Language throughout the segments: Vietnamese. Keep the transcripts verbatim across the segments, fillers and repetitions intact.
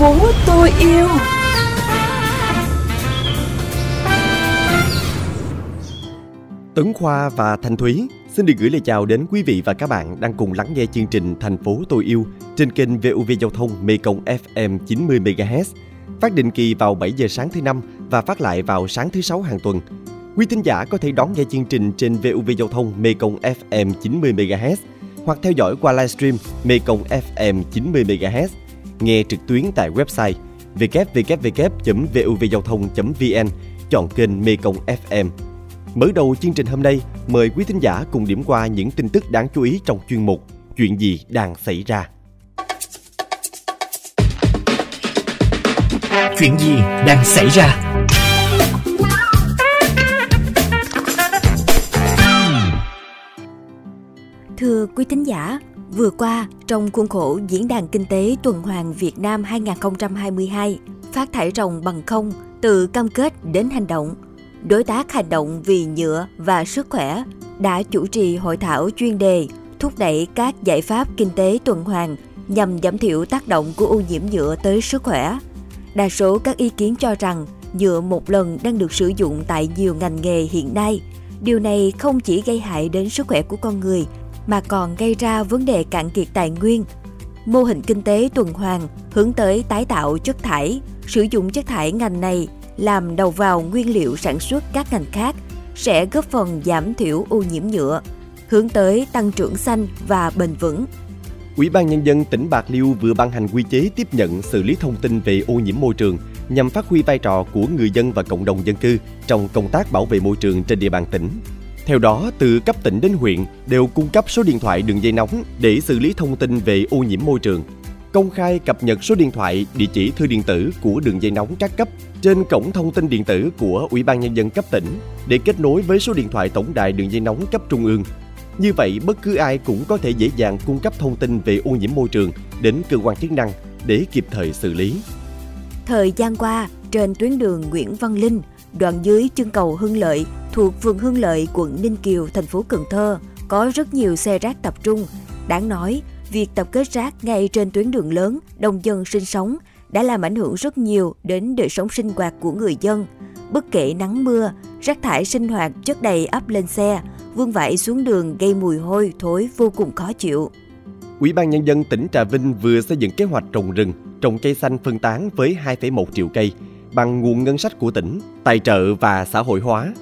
phố tôi yêu. Tuấn Khoa và Thanh Thúy xin được gửi lời chào đến quý vị và các bạn đang cùng lắng nghe chương trình Thành phố tôi yêu trên kênh vê u vê Giao thông Mekong ép em chín mươi mê ga héc, phát định kỳ vào bảy giờ sáng thứ Năm và phát lại vào sáng thứ Sáu hàng tuần. Quý thính giả có thể đón nghe chương trình trên vê u vê Giao thông Mekong ép em chín mươi mê ga héc hoặc theo dõi qua livestream Mekong ép em chín mươi mê ga héc, nghe trực tuyến tại website w w w chấm v u v giao thông chấm v n, chọn kênh Mekong ép em. Mở đầu chương trình hôm nay, mời quý thính giả cùng điểm qua những tin tức đáng chú ý trong chuyên mục Chuyện gì đang xảy ra. Chuyện gì đang xảy ra? Thưa quý thính giả, vừa qua, trong khuôn khổ Diễn đàn Kinh tế Tuần hoàn Việt Nam hai không hai hai, phát thải ròng bằng không, từ cam kết đến hành động, Đối tác Hành động vì Nhựa và Sức Khỏe đã chủ trì hội thảo chuyên đề thúc đẩy các giải pháp kinh tế tuần hoàn nhằm giảm thiểu tác động của ô nhiễm nhựa tới sức khỏe. Đa số các ý kiến cho rằng nhựa một lần đang được sử dụng tại nhiều ngành nghề hiện nay. Điều này không chỉ gây hại đến sức khỏe của con người, mà còn gây ra vấn đề cạn kiệt tài nguyên. Mô hình kinh tế tuần hoàn hướng tới tái tạo chất thải, sử dụng chất thải ngành này làm đầu vào nguyên liệu sản xuất các ngành khác sẽ góp phần giảm thiểu ô nhiễm nhựa, hướng tới tăng trưởng xanh và bền vững. Ủy ban Nhân dân tỉnh Bạc Liêu vừa ban hành quy chế tiếp nhận xử lý thông tin về ô nhiễm môi trường nhằm phát huy vai trò của người dân và cộng đồng dân cư trong công tác bảo vệ môi trường trên địa bàn tỉnh. Theo đó, từ cấp tỉnh đến huyện đều cung cấp số điện thoại đường dây nóng để xử lý thông tin về ô nhiễm môi trường. Công khai cập nhật số điện thoại, địa chỉ thư điện tử của đường dây nóng các cấp trên cổng thông tin điện tử của Ủy ban Nhân dân cấp tỉnh để kết nối với số điện thoại tổng đài đường dây nóng cấp trung ương. Như vậy, bất cứ ai cũng có thể dễ dàng cung cấp thông tin về ô nhiễm môi trường đến cơ quan chức năng để kịp thời xử lý. Thời gian qua, trên tuyến đường Nguyễn Văn Linh, đoạn dưới chân cầu Hưng Lợi thuộc phường Hưng Lợi, quận Ninh Kiều, thành phố Cần Thơ, có rất nhiều xe rác tập trung. Đáng nói, việc tập kết rác ngay trên tuyến đường lớn, đông dân sinh sống đã làm ảnh hưởng rất nhiều đến đời sống sinh hoạt của người dân. Bất kể nắng mưa, rác thải sinh hoạt chất đầy ắp lên xe, vương vãi xuống đường gây mùi hôi thối vô cùng khó chịu. Ủy ban Nhân dân tỉnh Trà Vinh vừa xây dựng kế hoạch trồng rừng, trồng cây xanh phân tán với hai phẩy một triệu cây bằng nguồn ngân sách của tỉnh, tài trợ và xã hội hóa.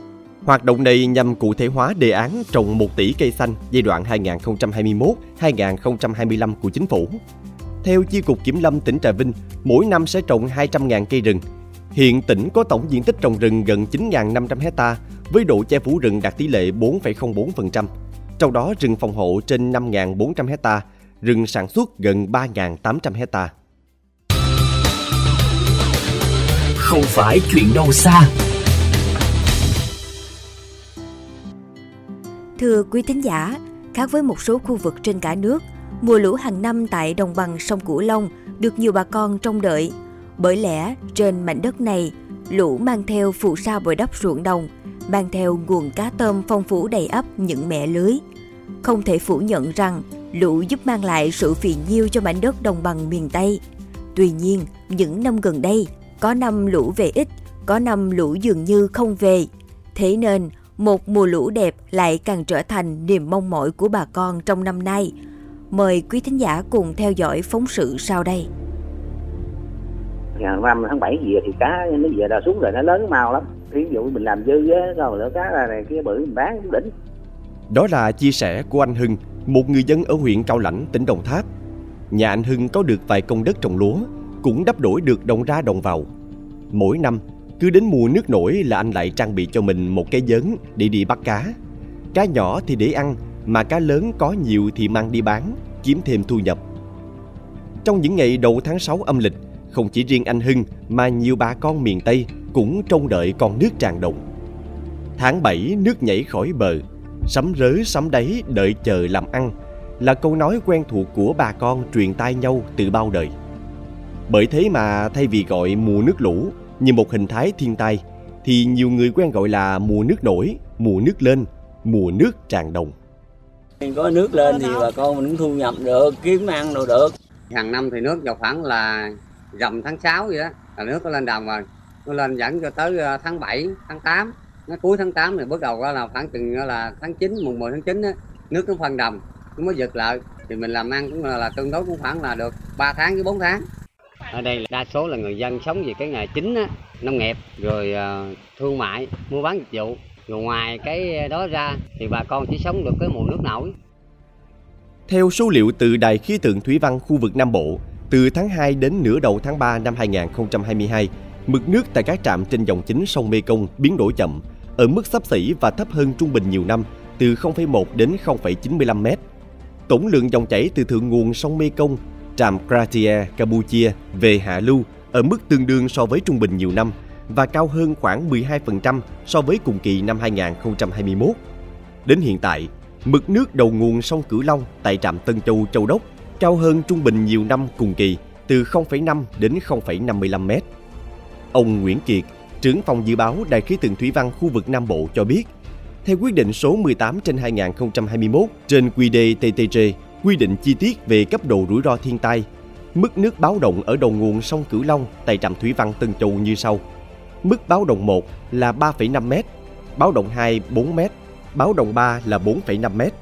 Hoạt động này nhằm cụ thể hóa đề án trồng một tỷ cây xanh giai đoạn hai nghìn không trăm hai mươi mốt đến hai nghìn không trăm hai mươi lăm của chính phủ. Theo Chi cục Kiểm lâm tỉnh Trà Vinh, mỗi năm sẽ trồng hai trăm nghìn cây rừng. Hiện tỉnh có tổng diện tích trồng rừng gần chín nghìn năm trăm ha với độ che phủ rừng đạt tỷ lệ bốn phẩy không bốn phần trăm, trong đó rừng phòng hộ trên năm nghìn bốn trăm ha, rừng sản xuất gần ba nghìn tám trăm ha. Không phải chuyện đâu xa. Thưa quý thính giả, khác với một số khu vực trên cả nước, mùa lũ hàng năm tại đồng bằng sông Cửu Long được nhiều bà con trông đợi. Bởi lẽ, trên mảnh đất này, lũ mang theo phù sa bồi đắp ruộng đồng, mang theo nguồn cá tôm phong phú đầy ắp những mẻ lưới. Không thể phủ nhận rằng, lũ giúp mang lại sự phì nhiêu cho mảnh đất đồng bằng miền Tây. Tuy nhiên, những năm gần đây, có năm lũ về ít, có năm lũ dường như không về. Thế nên, một mùa lũ đẹp lại càng trở thành niềm mong mỏi của bà con trong năm nay. Mời quý thính giả cùng theo dõi phóng sự sau đây. Hàng năm tháng bảy về thì cá nó về đã xuống rồi, nó lớn mau lắm. Ví dụ mình làm dư á, rồi lỡ cá ra này kia bự mình bán cũng đỉnh. Đó là chia sẻ của anh Hưng, một người dân ở huyện Cao Lãnh, tỉnh Đồng Tháp. Nhà anh Hưng có được vài công đất trồng lúa, cũng đắp đổi được đồng ra đồng vào. Mỗi năm, cứ đến mùa nước nổi là anh lại trang bị cho mình một cái vớn để đi bắt cá. Cá nhỏ thì để ăn, mà cá lớn có nhiều thì mang đi bán, kiếm thêm thu nhập. Trong những ngày đầu tháng sáu âm lịch, không chỉ riêng anh Hưng mà nhiều bà con miền Tây cũng trông đợi con nước tràn đồng. Tháng bảy nước nhảy khỏi bờ, sắm rớ sắm đáy đợi chờ làm ăn là câu nói quen thuộc của bà con truyền tai nhau từ bao đời. Bởi thế mà thay vì gọi mùa nước lũ như một hình thái thiên tai thì nhiều người quen gọi là mùa nước nổi, mùa nước lên, mùa nước tràn đồng. Có nước lên thì bà con mình cũng thu nhập được, kiếm ăn đồ được. Hàng năm thì nước vào khoảng là rằm tháng sáu vậy đó là nước nó lên đồng rồi, nó lên dẫn cho tới tháng bảy, tháng tám, nó cuối tháng tám này bắt đầu là khoảng chừng là tháng chín, mùng mười tháng chín đó, nước nó phân đồng, nó mới giật lại thì mình làm ăn cũng là, là tương đối cũng khoảng là được ba tháng với bốn tháng. Ở đây đa số là người dân sống về cái nghề chính á, nông nghiệp rồi uh, thương mại, mua bán dịch vụ. Rồi ngoài cái đó ra thì bà con chỉ sống được cái mùa nước nổi. Theo số liệu từ Đài khí tượng Thủy Văn khu vực Nam Bộ, từ tháng hai đến nửa đầu tháng ba năm hai nghìn không trăm hai mươi hai, mực nước tại các trạm trên dòng chính sông Mekong biến đổi chậm, ở mức xấp xỉ và thấp hơn trung bình nhiều năm, từ không phẩy một đến không phẩy chín mươi lăm mét. Tổng lượng dòng chảy từ thượng nguồn sông Mekong, trạm Kratie, Campuchia về hạ lưu ở mức tương đương so với trung bình nhiều năm và cao hơn khoảng mười hai phần trăm so với cùng kỳ năm hai nghìn không trăm hai mươi mốt. Đến hiện tại, mực nước đầu nguồn sông Cửu Long tại trạm Tân Châu, Châu Đốc cao hơn trung bình nhiều năm cùng kỳ từ không phẩy năm đến không phẩy năm mươi lăm mét. Ông Nguyễn Kiệt, trưởng phòng dự báo Đài khí tượng Thủy văn khu vực Nam Bộ cho biết, theo quyết định số mười tám trên hai nghìn không trăm hai mươi mốt trên quy đê tê tê giê quy định chi tiết về cấp độ rủi ro thiên tai, mức nước báo động ở đầu nguồn sông Cửu Long tại trạm Thủy văn Tân Châu như sau. Mức báo động một là ba phẩy năm mét, báo động hai bốn mét, báo động ba là bốn phẩy năm mét.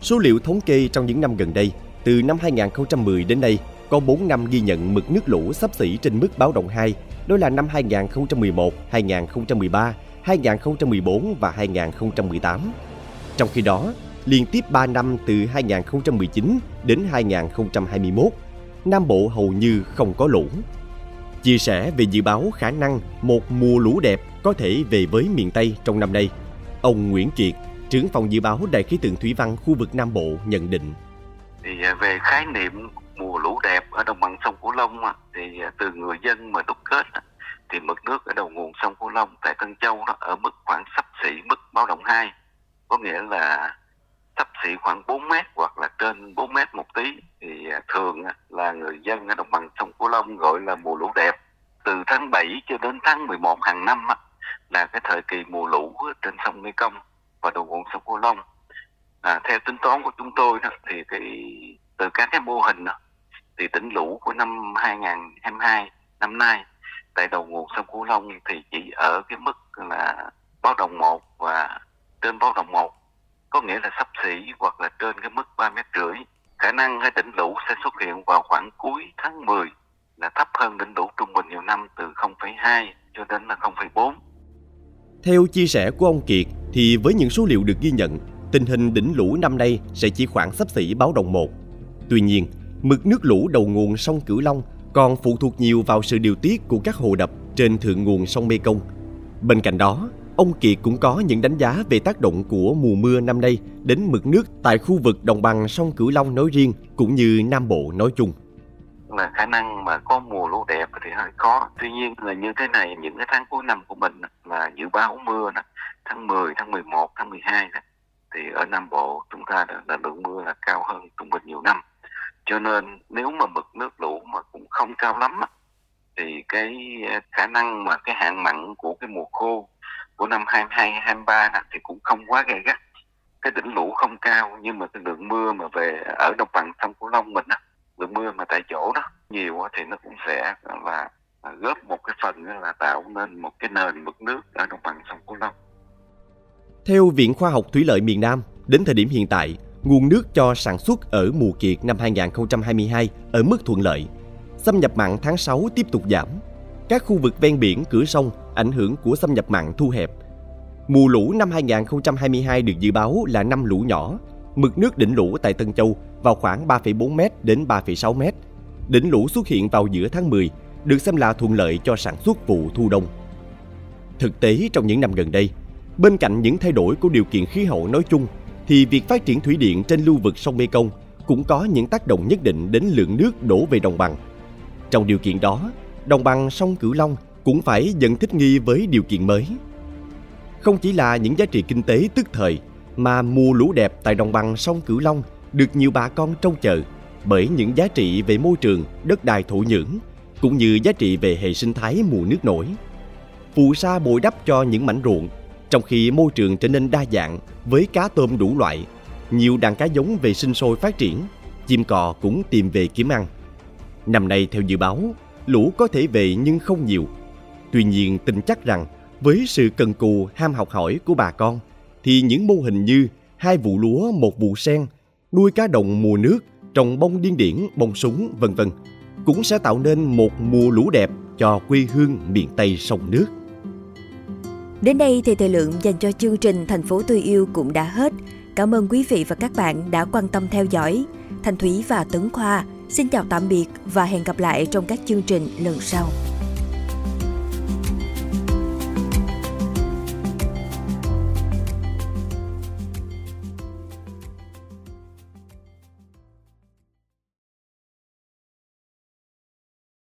Số liệu thống kê trong những năm gần đây, từ năm hai nghìn không trăm mười đến nay, có bốn năm ghi nhận mực nước lũ xấp xỉ trên mức báo động hai, đó là năm hai nghìn không trăm mười một, hai nghìn không trăm mười ba, hai nghìn không trăm mười bốn và hai nghìn không trăm mười tám. Trong khi đó, liên tiếp ba năm từ hai nghìn không trăm mười chín đến hai nghìn không trăm hai mươi mốt, Nam Bộ hầu như không có lũ. Chia sẻ về dự báo khả năng một mùa lũ đẹp có thể về với miền Tây trong năm nay, ông Nguyễn Kiệt, trưởng phòng dự báo Đài khí tượng Thủy văn khu vực Nam Bộ nhận định. Thì về khái niệm mùa lũ đẹp ở đồng bằng sông Cửu Long thì từ người dân mà đúc kết thì mực nước ở đầu nguồn sông Cửu Long tại Tân Châu nó ở mức khoảng xấp xỉ mức báo động hai, có nghĩa là xấp xỉ khoảng bốn mét hoặc là trên bốn mét một tí, thì thường là người dân ở đồng bằng sông Cửu Long gọi là mùa lũ đẹp. Từ tháng bảy cho đến tháng mười một hàng năm là cái thời kỳ mùa lũ trên sông Mekong và đầu nguồn sông Cửu Long. À, theo tính toán của chúng tôi thì cái, từ các cái mô hình thì đỉnh lũ của năm hai nghìn không trăm hai mươi hai năm nay tại đầu nguồn sông Cửu Long thì chỉ ở cái mức là báo động một và trên báo động một, có nghĩa là xấp xỉ hoặc là trên cái mức ba mét rưỡi. Khả năng cái đỉnh lũ sẽ xuất hiện vào khoảng cuối tháng mười, là thấp hơn đỉnh lũ trung bình nhiều năm từ không phẩy hai cho đến là không phẩy bốn. Theo chia sẻ của ông Kiệt thì với những số liệu được ghi nhận, tình hình đỉnh lũ năm nay sẽ chỉ khoảng xấp xỉ báo động một. Tuy nhiên, mực nước lũ đầu nguồn sông Cửu Long còn phụ thuộc nhiều vào sự điều tiết của các hồ đập trên thượng nguồn sông Mekong. Bên cạnh đó, ông Kiệt cũng có những đánh giá về tác động của mùa mưa năm nay đến mực nước tại khu vực đồng bằng sông Cửu Long nói riêng cũng như Nam Bộ nói chung. Là khả năng mà có mùa lũ đẹp thì hơi khó. Tuy nhiên là như thế này, những cái tháng cuối năm của mình là dự báo mưa đó, tháng mười, tháng mười một, tháng mười hai đó, thì ở Nam Bộ chúng ta là lượng mưa là cao hơn trung bình nhiều năm. Cho nên nếu mà mực nước lũ mà cũng không cao lắm thì cái khả năng mà cái hạn mặn của cái mùa khô của năm hai mươi hai hai mươi ba thì cũng không quá gay gắt. Cái đỉnh lũ không cao nhưng mà cái lượng mưa mà về ở đồng bằng sông Cửu Long mình đó, lượng mưa mà tại chỗ đó nhiều thì nó cũng sẽ là góp một cái phần là tạo nên một cái nền mực nước ở đồng bằng sông Cửu Long. Theo Viện Khoa học Thủy lợi Miền Nam, đến thời điểm hiện tại, nguồn nước cho sản xuất ở mùa kiệt năm hai nghìn không trăm hai mươi hai ở mức thuận lợi. Xâm nhập mặn tháng sáu tiếp tục giảm. Các khu vực ven biển, cửa sông, ảnh hưởng của xâm nhập mặn thu hẹp. Mùa lũ năm hai nghìn không trăm hai mươi hai được dự báo là năm lũ nhỏ. Mực nước đỉnh lũ tại Tân Châu vào khoảng ba phẩy bốn mét đến ba phẩy sáu mét. Đỉnh lũ xuất hiện vào giữa tháng mười, được xem là thuận lợi cho sản xuất vụ thu đông. Thực tế trong những năm gần đây, bên cạnh những thay đổi của điều kiện khí hậu nói chung, thì việc phát triển thủy điện trên lưu vực sông Mekong cũng có những tác động nhất định đến lượng nước đổ về đồng bằng. Trong điều kiện đó, đồng bằng sông Cửu Long cũng phải dần thích nghi với điều kiện mới. Không chỉ là những giá trị kinh tế tức thời, mà mùa lũ đẹp tại đồng bằng sông Cửu Long được nhiều bà con trông chờ bởi những giá trị về môi trường, đất đai thổ nhưỡng, cũng như giá trị về hệ sinh thái mùa nước nổi. Phù sa bồi đắp cho những mảnh ruộng, trong khi môi trường trở nên đa dạng với cá tôm đủ loại, nhiều đàn cá giống về sinh sôi phát triển, chim cò cũng tìm về kiếm ăn. Năm nay theo dự báo, lũ có thể về nhưng không nhiều. Tuy nhiên, tin chắc rằng với sự cần cù ham học hỏi của bà con, thì những mô hình như hai vụ lúa một vụ sen, nuôi cá đồng mùa nước, trồng bông điên điển, bông súng, vân vân cũng sẽ tạo nên một mùa lũ đẹp cho quê hương miền Tây sông nước. Đến đây thì thời lượng dành cho chương trình Thành phố tôi yêu cũng đã hết. Cảm ơn quý vị và các bạn đã quan tâm theo dõi. Thanh Thúy và Tuấn Khoa xin chào tạm biệt và hẹn gặp lại trong các chương trình lần sau.